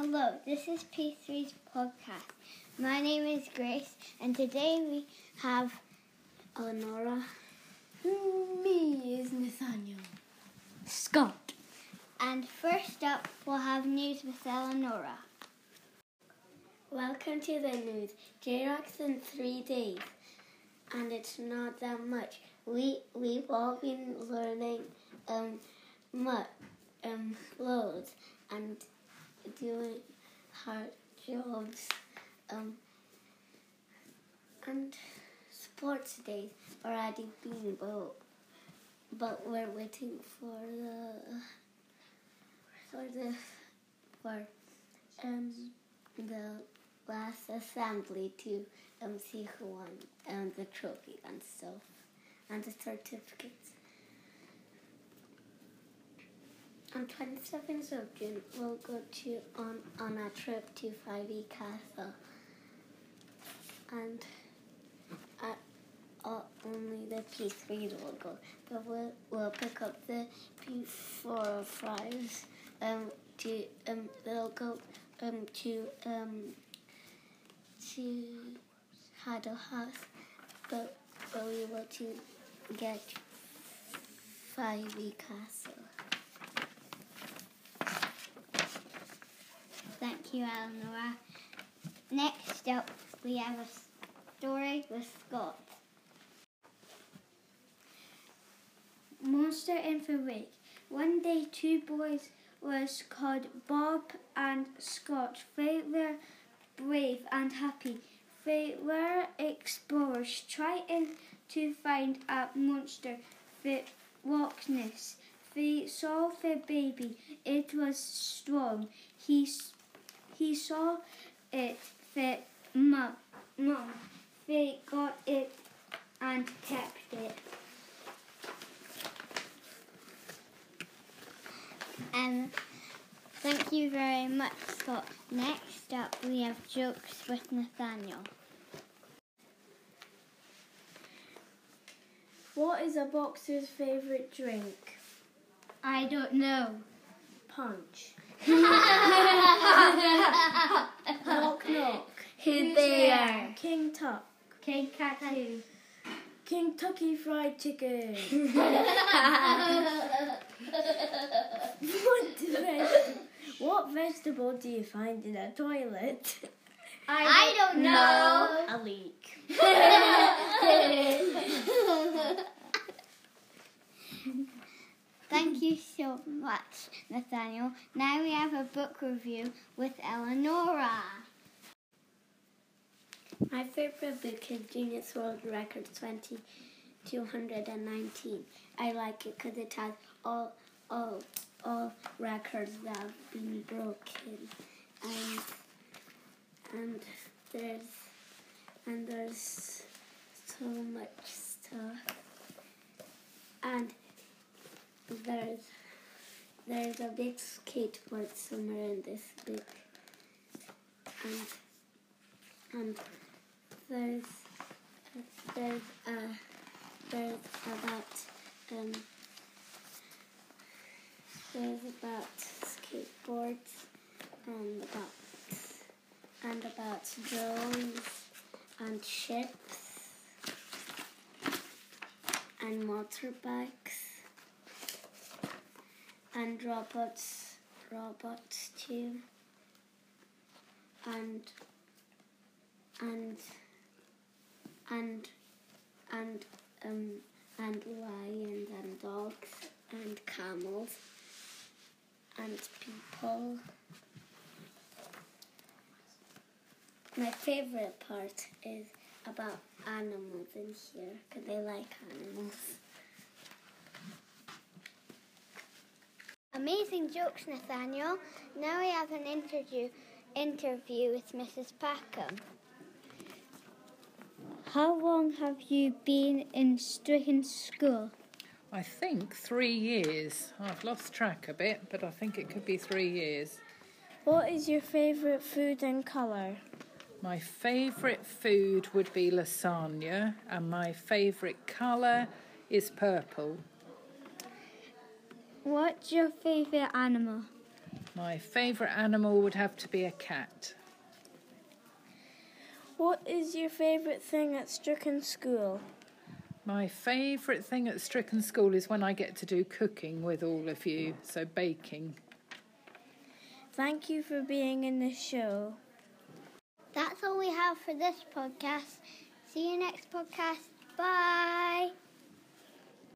Hello, this is P3's podcast. My name is Grace, and today we have Eleonora. Me is Nathaniel. Scott. And first up, we'll have news with Eleonora. Welcome to the news. J-Rock's in 3 days, and it's not that much. We've all been learning loads and doing hard jobs and sports days already been but we're waiting for the last assembly to see who won the trophy and stuff and the certificates. On 27th of June, we'll go on a trip to Fyvie Castle, and only the P3s will go. But we'll pick up the P4 or 5s. They'll go to Huddle House, but we will to get Fyvie Castle. Thank you, Eleonora. Next up, we have a story with Scott. Monster in the Wake. One day, two boys was called Bob and Scott. They were brave and happy. They were explorers trying to find a monster, the Loch Ness. They saw the baby. It was strong. He saw it, the mum. They got it and kept it. Thank you very much, Scott. Next up, we have jokes with Nathaniel. What is a boxer's favourite drink? I don't know. Punch. Knock, knock. Who's there? King Tuck. King Catty. Kentucky Fried Chicken. What vegetable do you find in a toilet? I don't know. A leak. Thank you so much, Nathaniel. Now we have a book review with Eleonora. My favourite book is Guinness World Records 2219. I like it because it has all records that have been broken, and there's so much stuff, and there's a big skateboard somewhere in this book, and there's about skateboards and about drones and ships and motorbikes. And robots too, and lions and dogs and camels and people. My favorite part is about animals in here because I like animals. Amazing jokes, Nathaniel. Now we have an interview with Mrs Packham. How long have you been in Stricken School? I think 3 years. I've lost track a bit, but I think it could be 3 years. What is your favourite food and colour? My favourite food would be lasagna, and my favourite colour is purple. What's your favourite animal? My favourite animal would have to be a cat. What is your favourite thing at Stricken School? My favourite thing at Stricken School is when I get to do cooking with all of you, so baking. Thank you for being in the show. That's all we have for this podcast. See you next podcast. Bye.